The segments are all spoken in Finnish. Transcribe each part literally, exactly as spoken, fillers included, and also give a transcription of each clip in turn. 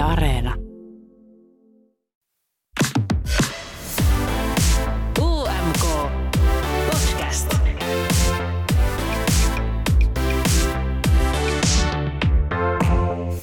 Yle Areena. U M K Podcast.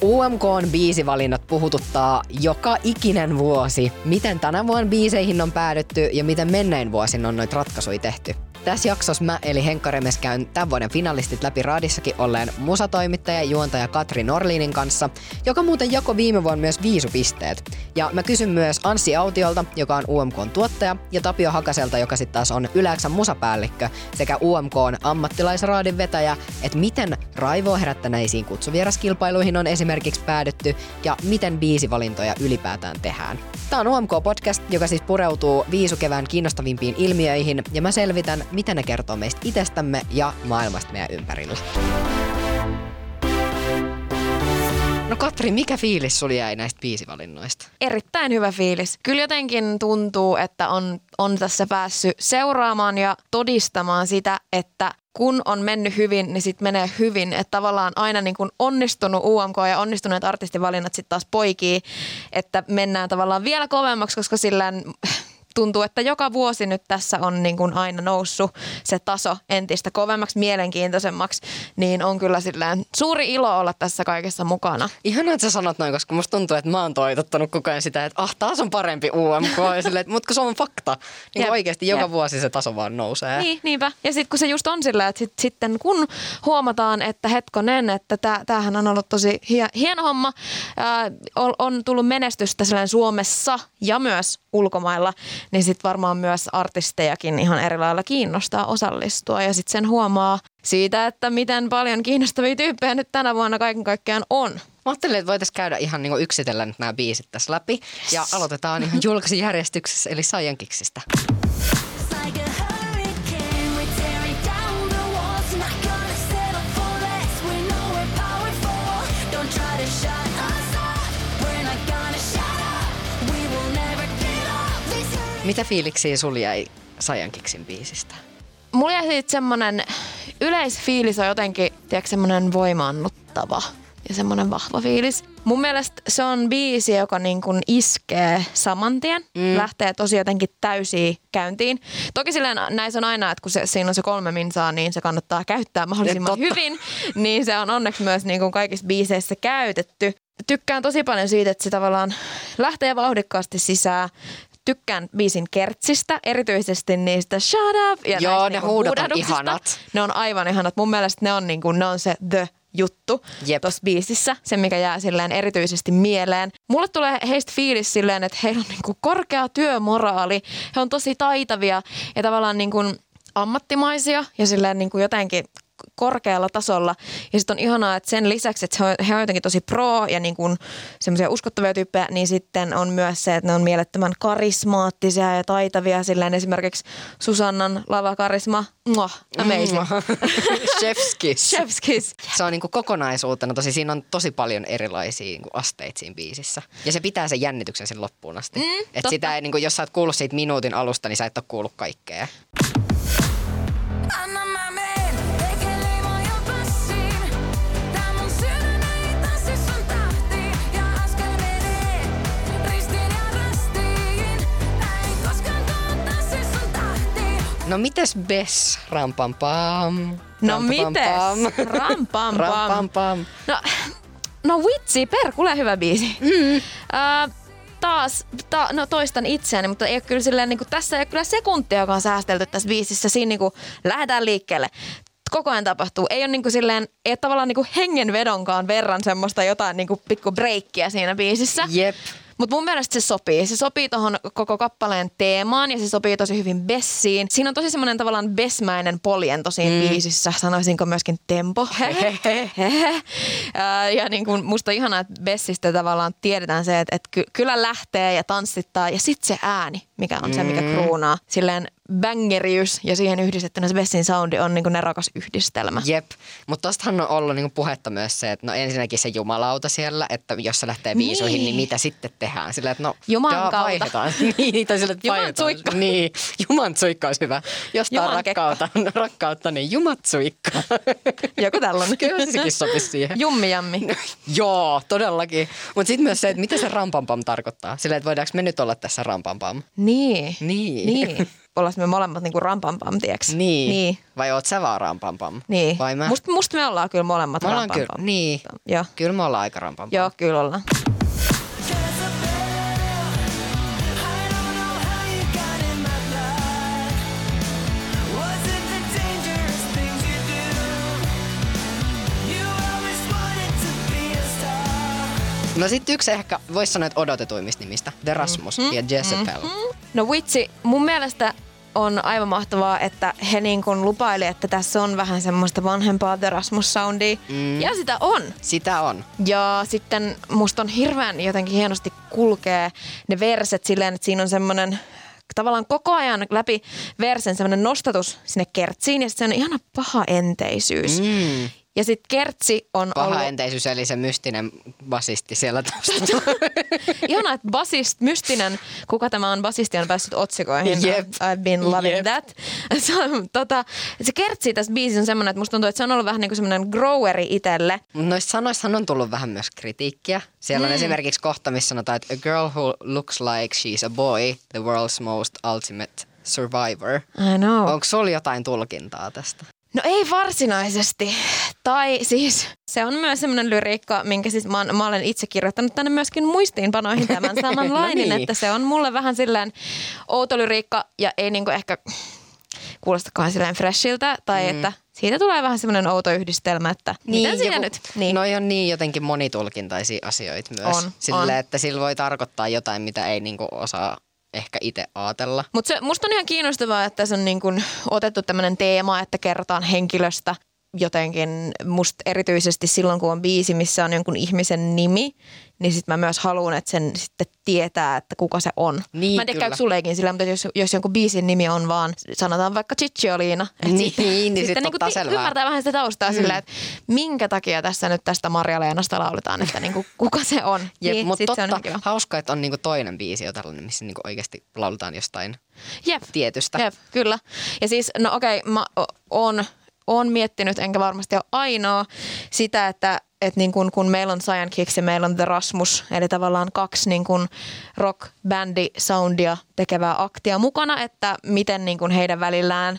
U M K:n biisivalinnat puhututtaa joka ikinen vuosi. Miten tänä vuonna biiseihin on päädytty ja miten menneen vuosin on noita ratkaisuja tehty. Tässä jaksossa mä eli Henkka Remes käyn tämän vuoden finalistit läpi raadissakin olleen musatoimittaja ja juontaja Katri Norlinin kanssa, joka muuten jakoi viime vuonna myös viisupisteet. Ja mä kysyn myös Anssi Autiolta, joka on U M K:n tuottaja, ja Tapio Hakaselta, joka sitten taas on YleXn musapäällikkö sekä U M K:n ammattilaisraadin vetäjä, että miten raivoa herättäneisiin kutsuvieraskilpailuihin on esimerkiksi päädytty ja miten biisivalintoja ylipäätään tehdään. Tää on U M K-podcast, joka siis pureutuu viisukevään kiinnostavimpiin ilmiöihin, ja mä selvitän, mitä ne kertoo meistä itsestämme ja maailmasta meidän ympärillä. No Katri, mikä fiilis sulla jäi näistä biisivalinnoista? Erittäin hyvä fiilis. Kyllä jotenkin tuntuu, että on, on tässä päässyt seuraamaan ja todistamaan sitä, että kun on mennyt hyvin, niin sitten menee hyvin. Että tavallaan aina niin kun onnistunut U M K ja onnistuneet artistivalinnat sitten taas poikii, että mennään tavallaan vielä kovemmaksi, koska sillä tuntuu, että joka vuosi nyt tässä on niin kuin aina noussut se taso entistä kovemmaksi, mielenkiintoisemmaksi, niin on kyllä silleen suuri ilo olla tässä kaikessa mukana. Ihanaa, että sä sanot noin, koska musta tuntuu, että mä oon toitottanut koko ajan sitä, että ah, taas on parempi U M K, mutta se on fakta. Niin jep, oikeasti joka jep. vuosi se taso vaan nousee. Niin, niinpä. Ja sitten kun se just on silleen, että sit, sitten kun huomataan, että hetkonen, että tää, tämähän on ollut tosi hie- hieno homma, ää, on, on tullut menestystä Suomessa ja myös ulkomailla, niin sitten varmaan myös artistejakin ihan eri lailla kiinnostaa osallistua. Ja sitten sen huomaa siitä, että miten paljon kiinnostavia tyyppejä nyt tänä vuonna kaiken kaikkiaan on. Mä ajattelin, että voitaisiin käydä ihan niinku yksitellä nyt nämä biisit tässä läpi. Yes. Ja aloitetaan ihan julkaisijärjestyksessä, eli Cyan Kicksistä. Mitä fiiliksiä sulla jäi Cyan Kicksin biisistä? Mulla jäi siitä semmonen yleisfiilis on jotenkin, tiedätkö, semmonen voimaannuttava ja semmonen vahva fiilis. Mun mielestä se on biisi, joka niin kuin iskee saman tien, mm. lähtee tosi jotenkin täysiin käyntiin. Toki silleen näissä on aina, että kun se, siinä on se kolme minsaa, niin se kannattaa käyttää mahdollisimman hyvin. Niin se on onneksi myös niin kuin kaikissa biiseissä käytetty. Tykkään tosi paljon siitä, että se tavallaan lähtee vauhdikkaasti sisään. Tykkään biisin kertsistä, erityisesti niistä shut up ja joo, näistä ne niinku huudot on ihanat. Ne on aivan ihanat. Mun mielestä ne on, niinku, ne on se the juttu tuossa biisissä, se mikä jää silleen erityisesti mieleen. Mulle tulee heistä fiilis silleen, että heillä on niinku korkea työmoraali, he on tosi taitavia ja tavallaan niinku ammattimaisia ja silleen niinku jotenkin korkealla tasolla. Ja sitten on ihanaa, että sen lisäksi, että he on jotenkin tosi pro ja niin kuin semmoisia uskottavia tyyppejä, niin sitten on myös se, että ne on mielettömän karismaattisia ja taitavia. Silleen esimerkiksi Susannan lavakarisma. Mwah, amazing. Chef's kiss. Chef's kiss. Se on niin kuin kokonaisuutena. Tosi, siinä on tosi paljon erilaisia niin kuin asteita siinä biisissä. Ja se pitää sen jännityksen sen loppuun asti. Mm, että sitä ei, niin kuin, jos sä oot kuullut siitä minuutin alusta, niin sä et ole kuullut kaikkea. No mites Bess? Rampampam. No mites? Rampampam. Rampampam. No, no vitsi, perkule hyvä biisi. Mm. Uh, taas, ta, no toistan itseäni, mutta ei ole kyllä silleen, niin kuin, tässä ei ole kyllä sekuntia, joka on säästelty tässä biisissä. Siinä niin kuin, lähdetään liikkeelle. Koko ajan tapahtuu. Ei ole, niin kuin silleen, ei ole tavallaan niin kuin hengenvedonkaan verran semmoista jotain niin kuin pikku breikkiä siinä biisissä. Jep. Mutta mun mielestä se sopii. Se sopii tuohon koko kappaleen teemaan ja se sopii tosi hyvin Bessiin. Siinä on tosi semmoinen tavallaan Bess-mäinen poljento siinä mm. biisissä. Sanoisinko myöskin tempo. Ja niin kun musta on ihanaa, että Bessistä tavallaan tiedetään se, että, että kyllä lähtee ja tanssittaa ja sit se ääni, mikä on mm. se, mikä kruunaa. Silleen bängeriys ja siihen yhdistettynä se Bessin soundi on niinku nerokas yhdistelmä. Jep, mutta tostahan on ollut niinku puhetta myös se, että no ensinnäkin se jumalauta siellä, että jos se lähtee viisuihin, niin, niin mitä sitten tehdään? Sillä, että no, Juman kautta. Niin, tai sillä, että vaihetaan. Niin, jumantsuikka olisi hyvä. Jos tää on rakkautta, rakkautta, niin jumatsuikka. Joku tällainen. Kyllä sekin sopisi siihen. Jummijammi. No, joo, todellakin. Mutta sitten myös se, että mitä se rampampam tarkoittaa? Sillä, että voidaanko me nyt olla tässä rampampam? Niin. Niin. Niin. Ollaan me molemmat niinku rampampam, tiiäks? Niin. Niin. Vai oot sä vaan rampampam? Niin. Vai mä? Musta must me ollaan kyllä molemmat me rampampam. Kyllä, niin. Ja. Kyllä me ollaan aika rampampam. Joo, kyllä ollaan. No sit yksi ehkä, vois sanoa, että odotetuimmista nimistä. The Rasmus mm-hmm. ja Jezebel. Mm-hmm. No vitsi, mun mielestä on aivan mahtavaa, että he niin kun lupaili, että tässä on vähän semmoista vanhempaa The Rasmus-soundia. Mm. Ja sitä on. Sitä on. Ja sitten musta on hirveän jotenkin hienosti kulkee ne verset silleen, että siinä on semmoinen tavallaan koko ajan läpi versen semmoinen nostatus sinne kertsiin ja sitten se on ihana paha enteisyys. Mm. Ja sitten kertsi on paha ollut... Pahaenteisyys, eli se mystinen basisti siellä taustalla. Ihanaa, että basist, mystinen, kuka tämä on basisti, on päässyt otsikoihin. Yep. I've been loving yep. that. Se, tota, se kertsi tässä biisissä on semmoinen, että musta tuntuu, että se on ollut vähän niin kuin semmoinen groweri itselle. Noista sanoistahan on tullut vähän myös kritiikkiä. Siellä on mm. esimerkiksi kohta, missä sanotaan, että a girl who looks like she's a boy, the world's most ultimate survivor. I know. Onko sulla jotain tulkintaa tästä? No ei varsinaisesti. Tai siis se on myös semmoinen lyriikka, minkä siis mä, mä olen itse kirjoittanut tänne myöskin muistiinpanoihin tämän saman lainin, no niin. Että se on mulle vähän silleen outo lyriikka ja ei niinku ehkä kuulostakaan silleen freshiltä tai mm. että siitä tulee vähän semmoinen outo yhdistelmä, että niin, miten siinä joku, nyt? Niin. Noi on niin jotenkin monitulkintaisia asioita myös. On, silleen, on. Että sillä voi tarkoittaa jotain, mitä ei niinku osaa ehkä itse ajatella. Mutta musta on ihan kiinnostavaa, että se on niin kun otettu tämmöinen teema, että kerrotaan henkilöstä jotenkin. Musta erityisesti silloin, kun on biisi, missä on jonkun ihmisen nimi, niin sit mä myös haluan, että sen sitten tietää, että kuka se on. Niin, mä en tiedä, käykö sullekin sillä, mutta jos, jos jonkun biisin nimi on vaan, sanotaan vaikka Cicciolina. Niin, sit, niin sitten sit niinku ti- ymmärtää vähän sitä taustaa mm. silleen, että minkä takia tässä nyt tästä Marja-Leenasta lauletaan, että niinku, kuka se on. Jep, niin, mutta totta, on hauska, että on niinku toinen biisi jo tällainen, missä niinku oikeasti lauletaan jostain jep, tietystä. Jep, kyllä. Ja siis, no okei, okay, mä oon... Olen miettinyt, enkä varmasti ole ainoa, sitä, että et niin kun, kun meillä on Cyan Kicks ja meillä on The Rasmus, eli tavallaan kaksi niin kun rock-bändi-soundia tekevää aktia mukana, että miten niin kun heidän välillään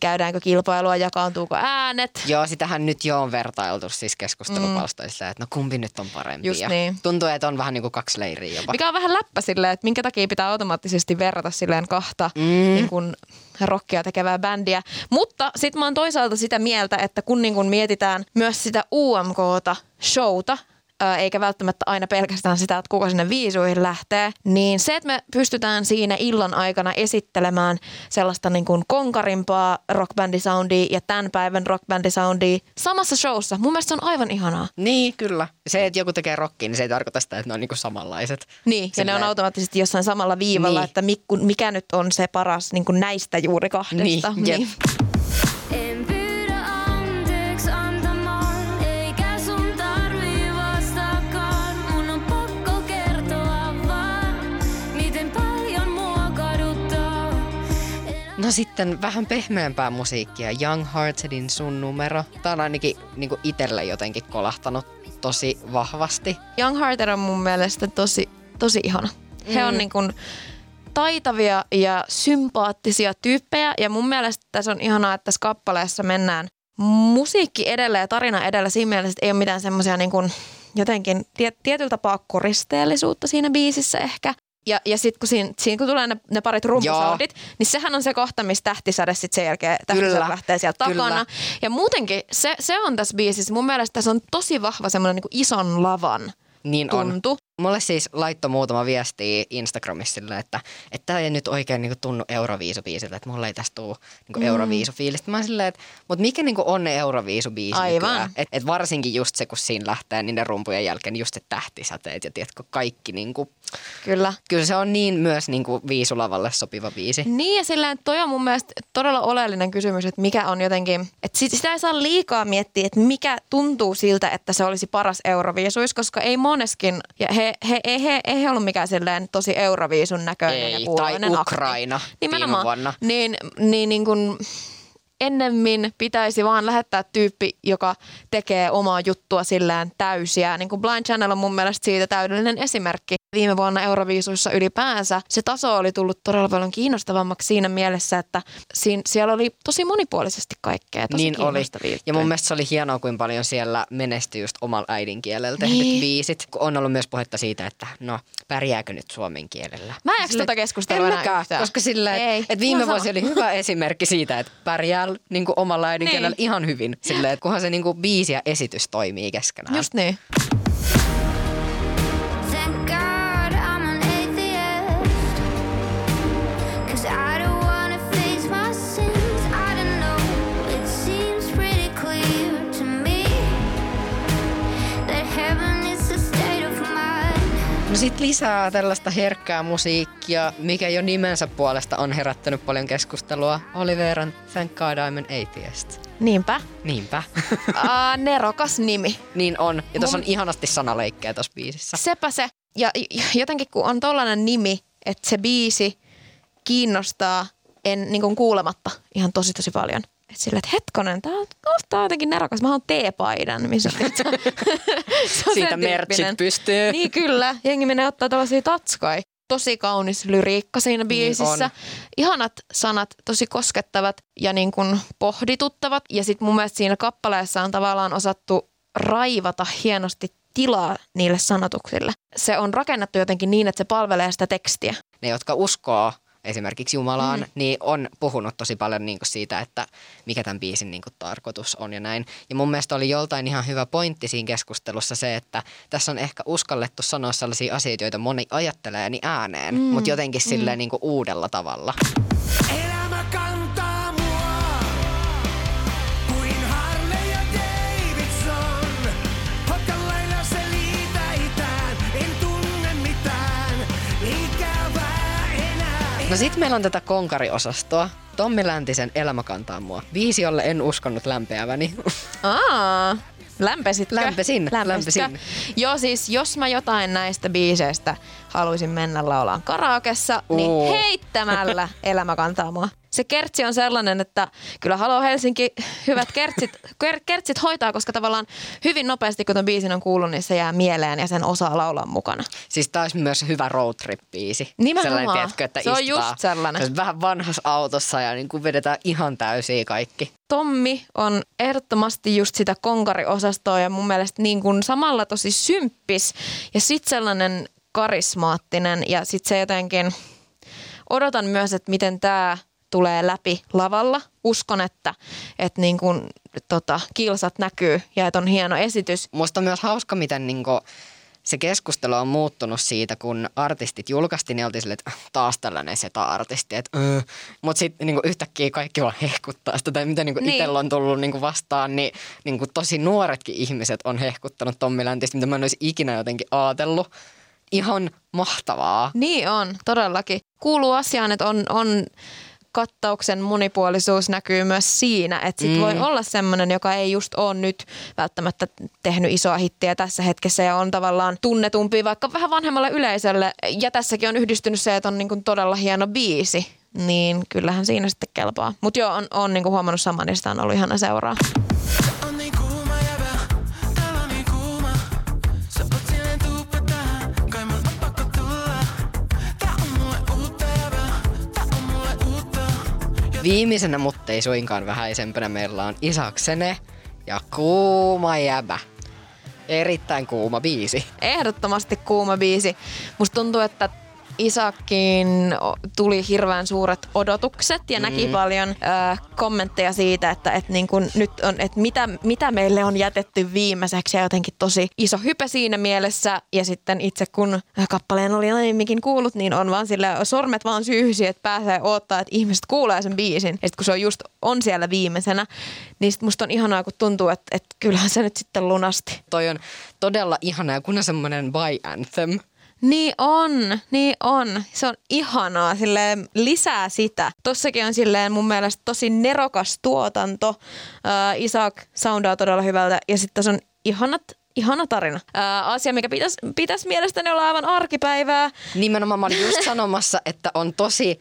käydäänkö kilpailua, jakaantuuko äänet. Joo, sitähän nyt jo on vertailtu siis keskustelupalstoissa, mm. että no kumpi nyt on parempi. Just niin. Tuntuu, että on vähän niin kuin kaksi leiriä jopa. Mikä on vähän läppä silleen, että minkä takia pitää automaattisesti verrata silleen kahta mm. niin kuin rockia tekevää bändiä. Mutta sit mä oon toisaalta sitä mieltä, että kun niin kuin mietitään myös sitä U M K:ta showta, eikä välttämättä aina pelkästään sitä, että kuka sinne viisuihin lähtee, niin se, että me pystytään siinä illan aikana esittelemään sellaista niin kuin konkarimpaa rockbändisoundia ja tämän päivän rockbändisoundia samassa showssa. Mun mielestä se on aivan ihanaa. Niin, kyllä. Se, että joku tekee rockia, niin se ei tarkoita sitä, että ne on niin kuin samanlaiset. Niin, silleen. Ja ne on automaattisesti jossain samalla viivalla, niin. Että mikä nyt on se paras niin kuin näistä juuri kahdesta. Niin, niin. No sitten vähän pehmeämpää musiikkia. Young Heartedin Sun numero. Tämä on ainakin niin kuin itselle jotenkin kolahtanut tosi vahvasti. Young Hearted on mun mielestä tosi, tosi ihana. Mm. He on niin kuin taitavia ja sympaattisia tyyppejä. Ja mun mielestä tässä on ihanaa, että tässä kappaleessa mennään musiikki edellä ja tarina edellä. Siinä mielessä ei ole mitään semmoisia niin kuin jotenkin tietyllä tapaa koristeellisuutta siinä biisissä ehkä. Ja, ja sitten kun siinä, siinä kun tulee ne, ne parit rumpusoundit, niin sehän on se kohta, missä tähtisäde sitten sen jälkeen tähtisäde lähtee sieltä takana. Kyllä. Ja muutenkin se, se on tässä biisissä. Mun mielestä tässä on tosi vahva semmoinen niin kuin ison lavan niin tuntu. On. Mulle siis laittoi muutama viestiä Instagramissa sille, että tämä ei nyt oikein niinku tunnu Euroviisubiisiltä, että mulle ei tästä tule niinku mm. Euroviisufiilistä. Mä oon silleen, että mut mikä niinku on ne Euroviisubiisi nykyään? Et, et varsinkin just se, kun siinä lähtee niiden rumpujen jälkeen, just se tähtisäteet ja tiedätkö kaikki. Niinku, kyllä. Kyllä se on niin myös niinku viisulavalle sopiva biisi. Niin ja silleen, toi on mun mielestä todella oleellinen kysymys, että mikä on jotenkin, että sitä ei saa liikaa miettiä, että mikä tuntuu siltä, että se olisi paras Euroviisuis, koska ei moneskin, ja he He, he, he, ei he ollut mikään silleen tosi Euroviisun näköinen ei, ja kuuloinen. Tai Ukraina akti. Nimenomaan, viime vuonna. Niin, niin, niin kuin ennemmin pitäisi vaan lähettää tyyppi, joka tekee omaa juttua silleen täysiä. Niin kuin Blind Channel on mun mielestä siitä täydellinen esimerkki. Viime vuonna Euroviisuissa ylipäänsä se taso oli tullut todella paljon kiinnostavammaksi siinä mielessä, että siinä, siellä oli tosi monipuolisesti kaikkea, tosi niin kiinnostavia. Oli. Ja mun mielestä se oli hienoa, kuin paljon siellä menestyi just omalla äidinkielellä tehdyt niin. biisit. On ollut myös puhetta siitä, että no pärjääkö nyt suomen kielellä. Mä en tota keskustelua enää yhtään. Koska sillä, että viime vuosi oli hyvä esimerkki siitä, että pärjää niin kuin omalla äidinkielellä niin. ihan hyvin. Sillä, että kunhan se niin kuin biisi ja esitys toimii keskenään. Just niin. No sit lisää tällaista herkkää musiikkia, mikä jo nimensä puolesta on herättänyt paljon keskustelua. Oliveran Thank God I'm an Atheist. Niinpä. Niinpä. Aa, nerokas nimi. Niin on. Ja tossa on Mun... ihanasti sanaleikkejä tossa biisissä. Sepä se. Ja jotenkin kun on tollainen nimi, että se biisi kiinnostaa en niin kuin kuulematta ihan tosi tosi paljon. Että sillä, että hetkonen, tää on, tää on jotenkin nerokas. Mä oon teepaidan, missä siitä merchit pystyy. Niin kyllä, jengi menee ottaa tällaisia tatskoja. Tosi kaunis lyriikka siinä biisissä. Niin ihanat sanat, tosi koskettavat ja niin kuin pohdituttavat. Ja sit mun mielestä siinä kappaleessa on tavallaan osattu raivata hienosti tilaa niille sanotuksille. Se on rakennettu jotenkin niin, että se palvelee sitä tekstiä. Ne, jotka uskoo esimerkiksi Jumalaan, mm. niin on puhunut tosi paljon niinku siitä, että mikä tämän biisin niinku tarkoitus on ja näin. Ja mun mielestä oli joltain ihan hyvä pointti siinä keskustelussa se, että tässä on ehkä uskallettu sanoa sellaisia asioita, joita moni ajattelee niin ääneen, mm. mutta jotenkin mm. silleen niinku uudella tavalla. Elämä kantaa mua, kuin Harley ja Davidson. Hotan lailla se liitä itään, en tunne mitään, ikävää. No sit meillä on tätä konkariosastoa. Tommi Läntisen Elämä kantaa mua. Biisi, jolle en uskonut lämpeäväni. Aa, lämpesitkö? Lämpesin, lämpesin. lämpesin. Joo siis, jos mä jotain näistä biiseistä haluaisin mennä laulaan karaokessa, uh. niin heittämällä Elämä kantaa mua. Se kertsi on sellainen, että kyllä haloo Helsinki, hyvät kertsit, kertsit hoitaa, koska tavallaan hyvin nopeasti, kun ton biisin on kuullut, niin se jää mieleen ja sen osaa laulaa mukana. Siis tää olisi myös hyvä roadtrip-biisi. Nimenomaan. Tiedätkö, että se on just sellainen. Vähän vanhassa autossa ja niin kuin vedetään ihan täysiä kaikki. Tommi on ehdottomasti just sitä konkariosastoa ja mun mielestä niin kuin samalla tosi symppis ja sit sellainen karismaattinen ja sit se jotenkin odotan myös, että miten tää tulee läpi lavalla. Uskon, että, että niin kuin, tota, kilsat näkyy ja että on hieno esitys. Musta on myös hauska, miten niin kuin se keskustelu on muuttunut siitä, kun artistit julkaistiin, niin oltiin sille, että taas tällainen seta-artisti. Öö. Mutta sitten niinku yhtäkkiä kaikki vaan hehkuttaa sitä, tai mitä niinku niin. itsellä on tullut niinku vastaan, niin niinku tosi nuoretkin ihmiset on hehkuttanut Tommi Läntistä, mitä mä en olisi ikinä jotenkin ajatellut. Ihan mahtavaa. Niin on, todellakin. Kuuluu asiaan, että on... on kattauksen monipuolisuus näkyy myös siinä, että sit mm. voi olla semmoinen, joka ei just ole nyt välttämättä tehnyt isoa hittiä tässä hetkessä ja on tavallaan tunnetumpi vaikka vähän vanhemmalle yleisölle. Ja tässäkin on yhdistynyt se, että on niinku todella hieno biisi, niin kyllähän siinä sitten kelpaa. Mutta joo, on, on niinku huomannut saman, niin sitä on ollut ihana seuraa. Viimeisenä, mutta ei suinkaan vähäisempänä, meillä on Isaac Sene ja Kuuma jäbä. Erittäin kuuma biisi. Ehdottomasti kuuma biisi. Musta tuntuu, että Isaacin tuli hirveän suuret odotukset ja mm-hmm. näki paljon äh, kommentteja siitä, että et niin kun nyt on, et mitä, mitä meille on jätetty viimeiseksi ja jotenkin tosi iso hype siinä mielessä. Ja sitten itse kun kappaleen oli aiemminkin kuullut, niin on vaan sillä sormet vaan syyhysi, että pääsee odottaa, että ihmiset kuulee sen biisin. Ja sitten kun se on just on siellä viimeisenä, niin sit musta on ihanaa, kun tuntuu, että, että kyllähän se nyt sitten lunasti. Toi on todella ihanaa, kun on semmoinen by anthem. Niin on, niin on. Se on ihanaa, silleen lisää sitä. Tossakin on silleen mun mielestä tosi nerokas tuotanto. Äh, Isaac soundaa todella hyvältä ja sitten tässä on ihanat, ihana tarina. Äh, asia, mikä pitäisi pitäis mielestäni olla aivan arkipäivää. Nimenomaan mä olin just sanomassa, että on tosi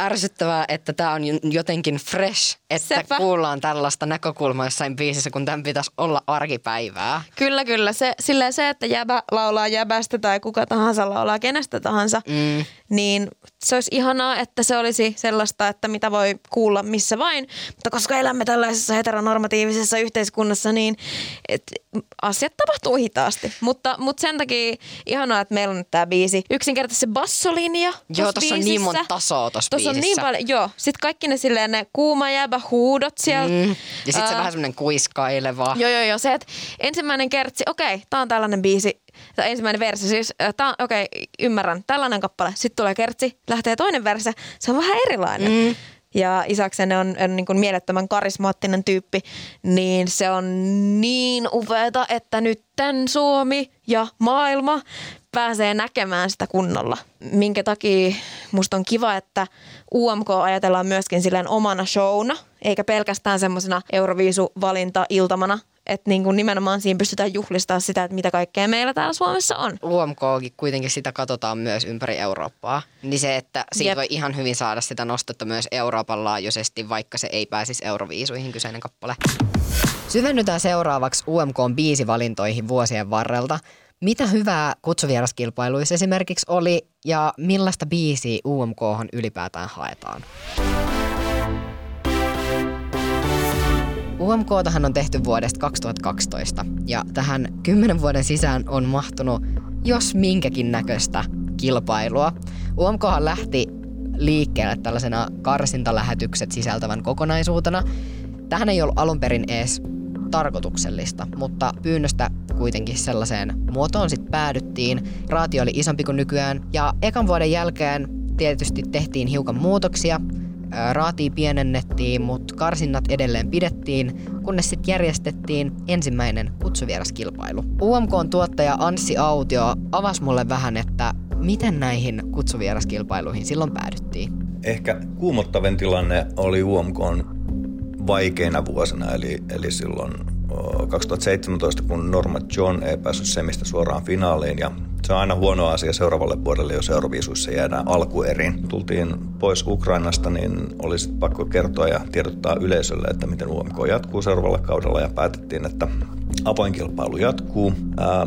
ärsyttävää, että tää on jotenkin fresh, että sepä kuullaan tällaista näkökulmaa jossain biisissä, kun tämän pitäisi olla arkipäivää. Kyllä, kyllä. Se, silleen se, että jäbä laulaa jäbästä tai kuka tahansa laulaa kenestä tahansa, mm. niin se olisi ihanaa, että se olisi sellaista, että mitä voi kuulla missä vain. Mutta koska elämme tällaisessa heteronormatiivisessa yhteiskunnassa, niin et, asiat tapahtuu hitaasti. Mutta, mutta sen takia ihanaa, että meillä on nyt tää biisi. Yksinkertaisesti se bassolinja tuossa Joo, tuossa on niin monta tasoa tuossa biisissä. On niin paljon, joo. Sitten kaikki ne silleen ne kuuma jäävä huudot sieltä. Mm. Ja sitten uh, se vähän semmoinen kuiskaileva. Joo, joo, joo. Se, että ensimmäinen kertsi, okei, okay, tää on tällainen biisi. Tai ensimmäinen versi siis, okei, okay, ymmärrän, tällainen kappale. Sitten tulee kertsi, lähtee toinen versi. Se on vähän erilainen. Mm. Ja Isaac Sene on, on niin kuin mielettömän karismaattinen tyyppi, niin se on niin upeata, että nyt tän Suomi ja maailma pääsee näkemään sitä kunnolla. Minkä takia musta on kiva, että U M K ajatellaan myöskin silleen omana showna, eikä pelkästään semmoisena Euroviisu-valinta-iltamana. Että niin nimenomaan siinä pystytään juhlistamaan sitä, että mitä kaikkea meillä täällä Suomessa on. U M K:kin kuitenkin sitä katsotaan myös ympäri Eurooppaa. Niin se, että siitä Jep. voi ihan hyvin saada sitä nostetta myös Euroopan laajuisesti, vaikka se ei pääsisi Euroviisuihin kyseinen kappale. Syvennytään seuraavaksi U M K:n biisivalintoihin vuosien varrelta. Mitä hyvää kutsuvieraskilpailuissa esimerkiksi oli ja millaista biisiä U M K:hon ylipäätään haetaan? U M K:tahan on tehty vuodesta kaksituhattakaksitoista ja tähän kymmenen vuoden sisään on mahtunut jos minkäkin näköistä kilpailua. U M K:han lähti liikkeelle tällaisena karsintalähetykset sisältävän kokonaisuutena. Tähän ei ollut alun perin edes tarkoituksellista, mutta pyynnöstä kuitenkin sellaiseen muotoon sitten päädyttiin. Raatio oli isompi kuin nykyään ja ekan vuoden jälkeen tietysti tehtiin hiukan muutoksia. Raatia pienennettiin, mutta karsinnat edelleen pidettiin, kunnes sitten järjestettiin ensimmäinen kutsuvieraskilpailu. U M K:n tuottaja Anssi Autio avasi mulle vähän, että miten näihin kutsuvieraskilpailuihin silloin päädyttiin. Ehkä kuumottavin tilanne oli U M K:n vaikeina vuosina, eli, eli silloin kaksituhattaseitsemäntoista, kun Norma John ei päässyt semistä suoraan finaaliin ja se on aina huono asia seuraavalle vuodelle, jos Euroviisuissa jäädään alkueriin. Tultiin pois Ukrainasta, niin oli sitten pakko kertoa ja tiedottaa yleisölle, että miten U M K jatkuu seuraavalla kaudella ja päätettiin, että avoin kilpailu jatkuu.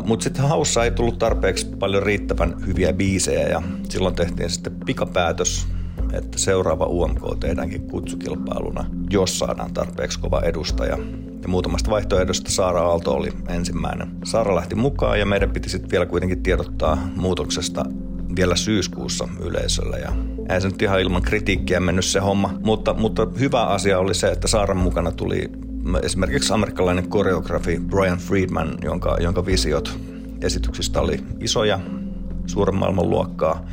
Mutta sitten haussa ei tullut tarpeeksi paljon riittävän hyviä biisejä ja silloin tehtiin sitten pikapäätös, että seuraava U M K tehdäänkin kutsukilpailuna, jos saadaan tarpeeksi kova edustaja. Ja muutamasta vaihtoehdosta Saara Aalto oli ensimmäinen. Saara lähti mukaan ja meidän piti sitten vielä kuitenkin tiedottaa muutoksesta vielä syyskuussa yleisölle. Ja ei se nyt ihan ilman kritiikkiä mennyt se homma, mutta, mutta hyvä asia oli se, että Saaran mukana tuli esimerkiksi amerikkalainen koreografi Brian Friedman, jonka, jonka visiot esityksistä oli isoja, suuren maailman luokkaa.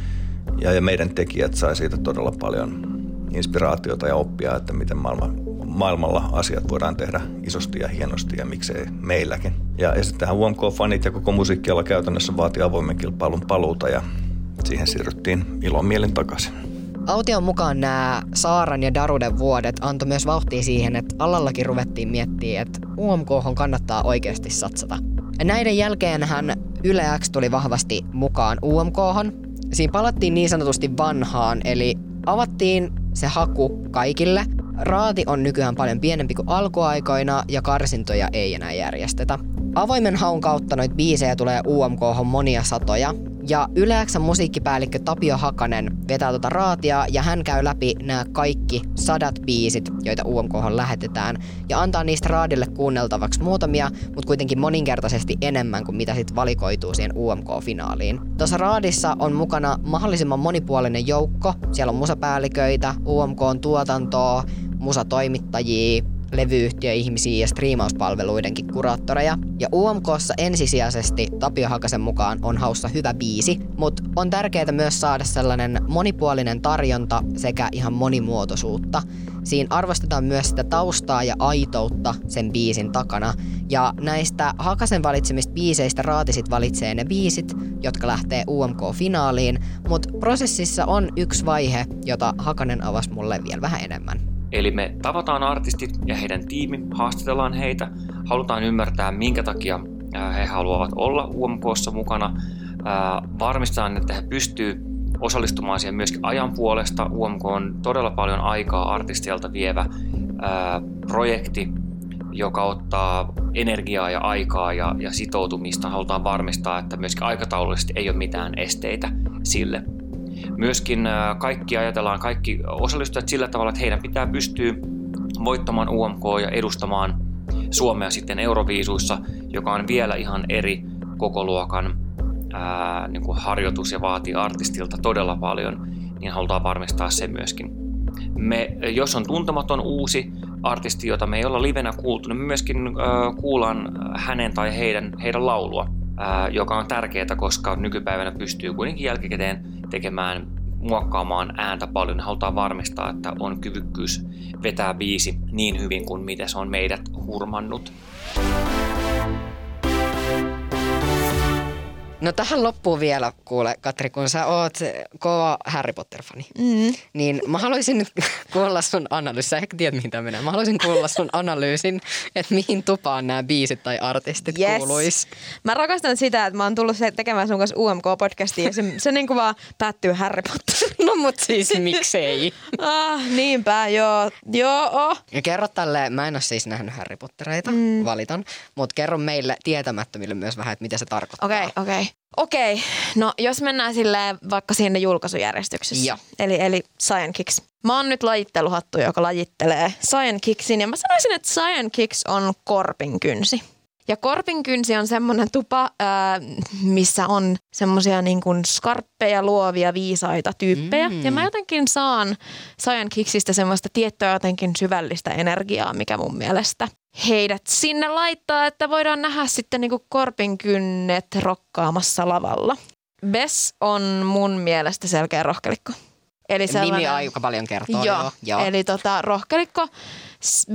Ja, ja meidän tekijät sai siitä todella paljon inspiraatiota ja oppia, että miten maailma, maailmalla asiat voidaan tehdä isosti ja hienosti ja miksei meilläkin. Ja, ja sittenhän U M K-fanit ja koko musiikkiala käytännössä vaati avoimen kilpailun paluuta ja siihen siirryttiin ilomielin takaisin. Aution mukaan nämä Saaran ja Daruden vuodet antoi myös vauhtia siihen, että alallakin ruvettiin miettiä, että U M K:hon kannattaa oikeasti satsata. Ja näiden jälkeenhän YleX tuli vahvasti mukaan U M K:hon. Siinä palattiin niin sanotusti vanhaan, eli avattiin se haku kaikille. Raati on nykyään paljon pienempi kuin alkuaikoina ja karsintoja ei enää järjestetä. Avoimen haun kautta noita biisejä tulee U M K:hon monia satoja. Ja YleX:n musiikkipäällikkö Tapio Hakanen vetää tuota raatia ja hän käy läpi nämä kaikki sadat biisit, joita U M K:hon lähetetään. Ja antaa niistä raadille kuunneltavaksi muutamia, mutta kuitenkin moninkertaisesti enemmän kuin mitä sitten valikoituu siihen U M K-finaaliin. Tuossa raadissa on mukana mahdollisimman monipuolinen joukko. Siellä on musapäälliköitä, U M K-tuotantoa, musatoimittajia, levyyhtiöihmisiä ja striimauspalveluidenkin kuraattoreja. Ja U M K:ssa ensisijaisesti Tapio Hakasen mukaan on haussa hyvä biisi, mutta on tärkeää myös saada sellainen monipuolinen tarjonta sekä ihan monimuotoisuutta. Siinä arvostetaan myös sitä taustaa ja aitoutta sen biisin takana. Ja näistä Hakasen valitsemista biiseistä raatisit valitsee ne biisit, jotka lähtee U M K-finaaliin, mutta prosessissa on yksi vaihe, jota Hakanen avasi mulle vielä vähän enemmän. Eli me tavataan artistit ja heidän tiimi, haastatellaan heitä, halutaan ymmärtää minkä takia he haluavat olla U M K:ssa mukana, varmistetaan, että he pystyy osallistumaan siihen myöskin ajan puolesta. U M K on todella paljon aikaa artisteilta vievä projekti, joka ottaa energiaa ja aikaa ja, ja sitoutumista. Halutaan varmistaa, että myöskin aikataulullisesti ei ole mitään esteitä sille. Myöskin kaikki ajatellaan, kaikki osallistujat sillä tavalla, että heidän pitää pystyä voittamaan U M K ja edustamaan Suomea sitten Euroviisuissa, joka on vielä ihan eri kokoluokan ää, niin kuin harjoitus ja vaatii artistilta todella paljon, niin halutaan varmistaa se myöskin. Me, jos on tuntematon uusi artisti, jota me ei olla livenä kuultu, niin me myöskin ää, kuullaan hänen tai heidän, heidän laulua, ää, joka on tärkeää, koska nykypäivänä pystyy kuitenkin jälkikäteen tekemään, muokkaamaan ääntä paljon. Halutaan varmistaa, että on kyvykkyys vetää biisi niin hyvin kuin mitä se on meidät hurmannut. No tähän loppuun vielä, kuule Katri, kun sä oot kova Harry Potter-fani, mm. niin mä haluaisin nyt kuulla sun analyysin. Sä ehkä tiedät, mihin tää menee. Mä haluaisin kuulla sun analyysin, että mihin tupaan nämä biisit tai artistit yes. kuuluis. Mä rakastan sitä, että mä oon tullut tekemään sun kanssa U M K-podcastia ja se, se niin kuin vaan päättyy Harry Potter. No mut siis miksei. ah, niinpä, joo. joo. Ja kerro tälleen, mä en oo siis nähnyt Harry Pottereita, mm. valitan, mut kerro meille tietämättömille myös vähän, että mitä se tarkoittaa. Okei, okay, okei. Okay. Okei, no jos mennään silleen vaikka siinä julkaisujärjestyksessä, ja. eli, eli Cyan Kicks. Mä oon nyt lajitteluhattu, joka lajittelee Cyan Kicksin ja mä sanoisin, että Cyan Kicks on korpinkynsi. Ja korpinkynsi on semmoinen tupa, ää, missä on semmoisia niin kuin skarppeja, luovia, viisaita tyyppejä. Mm. Ja mä jotenkin saan Cyan Kicksistä semmoista tiettyä jotenkin syvällistä energiaa, mikä mun mielestä heidät sinne laittaa, että voidaan nähdä sitten niin kuin korpinkynnet rokkaamassa lavalla. Bess on mun mielestä selkeä rohkelikko. Eli nimi aika paljon kertoo. Joo, joo. Eli tota, rohkelikko.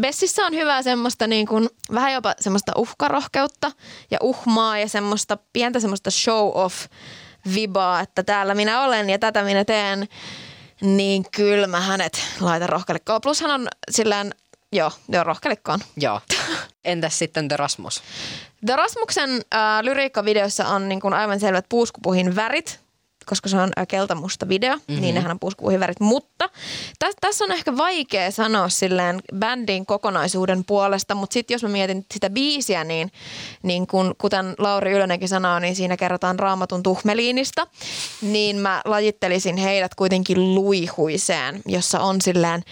Bessissä on hyvää semmoista niin kuin, vähän jopa semmoista uhkarohkeutta ja uhmaa ja semmoista pientä semmoista show-off-vibaa, että täällä minä olen ja tätä minä teen, niin kyllä mä hänet laitan rohkelikkoon. Plus hän on sillään, joo, joo rohkelikkoon. Joo. Entäs sitten The Rasmus? The Rasmuksen äh, lyriikkavideossa on niin kuin aivan selvät puuskupuhin värit, koska se on keltamusta video, mm-hmm. niin nehän on puuskupuhivärit. Mutta tässä täs on ehkä vaikea sanoa silleen bändin kokonaisuuden puolesta, mutta sitten jos mä mietin sitä biisiä, niin, niin kun, kuten Lauri Ylönenkin sanoo, niin siinä kerrotaan Raamatun Tuhmeliinista, niin mä lajittelisin heidät kuitenkin luihuiseen, jossa on silleen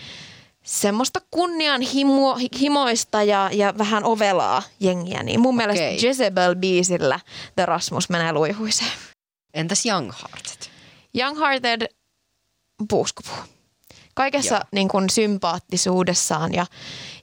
semmoista kunnianhimoista ja, ja vähän ovelaa jengiä. Niin mun okay. mielestä Jezebel-biisillä The Rasmus menee luihuiseen. Entäs Young Hearted? Young Hearted puuskupuu. Kaikessa niin kuin sympaattisuudessaan ja,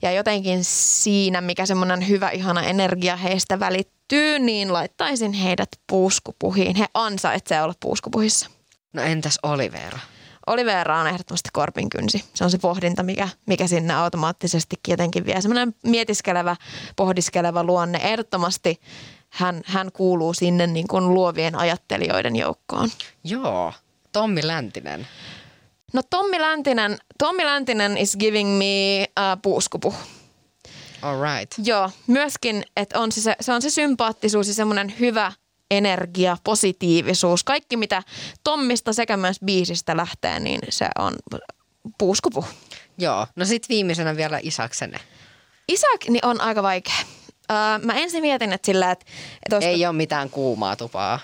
ja jotenkin siinä, mikä semmoinen hyvä, ihana energia heistä välittyy, niin laittaisin heidät puuskupuhiin. He ansaitsevat olla puuskupuhissa. No entäs Olivera? Olivera on ehdottomasti korpinkynsi. Se on se pohdinta, mikä, mikä sinne automaattisesti jotenkin vie. Semmoinen mietiskelevä, pohdiskeleva luonne ehdottomasti. Hän, hän kuuluu sinne niin kuin luovien ajattelijoiden joukkoon. Joo. Tommi Läntinen. No Tommi Läntinen, Tommi Läntinen is giving me uh, puuskupu. All right. Joo. Myöskin, että on se, se on se sympaattisuus ja semmoinen hyvä energia, positiivisuus. Kaikki, mitä Tommista sekä myös biisistä lähtee, niin se on puuskupu. Joo. No sit viimeisenä vielä Isaac Sene. Isaac niin on aika vaikea. Öö, mä ensin mietin, että sillä, että... että olisiko... Ei ole mitään kuumaa tupaa.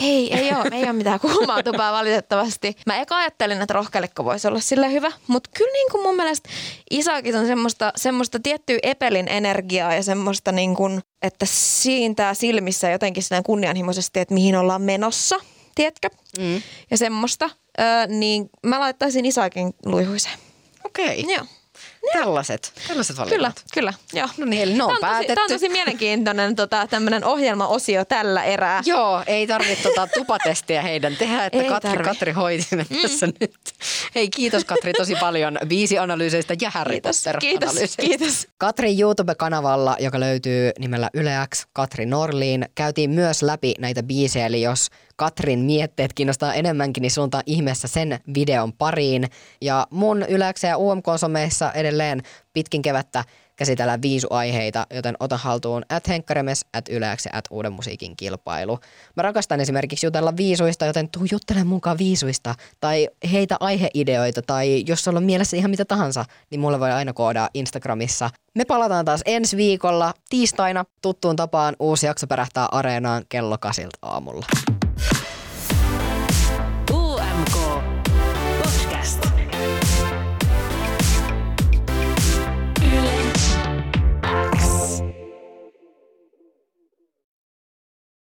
Ei, ei ole, ei ole mitään kuumaa tupaa valitettavasti. Mä eka ajattelin, että rohkelikko voisi olla sille hyvä, mutta kyllä niin kuin mun mielestä Isaakis on semmoista, semmoista tiettyä Epelin energiaa ja semmoista niin kuin, että siintää silmissä jotenkin sitä kunnianhimoisesti, että mihin ollaan menossa, tiedätkö? Mm. Ja semmoista, öö, niin mä laittaisin Isaakin luihuiseen. Okei. Okay. Joo. Ja. Tällaiset, tällaiset valinnat. Kyllä, kyllä. Joo. No niin, eli ne on, on päätetty. Tosi, tämä on tosi mielenkiintoinen tota, tämmöinen ohjelmaosio tällä erää. Joo, ei tarvitse tota, tupatestiä heidän tehdä, että Katri, Katri hoiti ne tässä mm. nyt. Hei, kiitos Katri tosi paljon biisianalyyseistä ja Harry Potter-analyyseistä. Kiitos, kiitos. Katrin YouTube-kanavalla, joka löytyy nimellä YleX, Katri Norlin, käytiin myös läpi näitä biisejä, eli jos... Katrin mietteet kiinnostaa enemmänkin, niin suuntaan ihmeessä sen videon pariin. Ja mun YleX:ssä ja U M K-someissa edelleen pitkin kevättä käsitellään viisuaiheita, joten ota haltuun at Henkka Remes, at YleX ja at Uuden musiikin kilpailu. Mä rakastan esimerkiksi jutella viisuista, joten tuu juttele mukaan viisuista tai heitä aiheideoita tai jos sulla on mielessä ihan mitä tahansa, niin mulle voi aina koodaa Instagramissa. Me palataan taas ensi viikolla tiistaina. Tuttuun tapaan uusi jakso pärähtää Areenaan kello kahdeksan aamulla.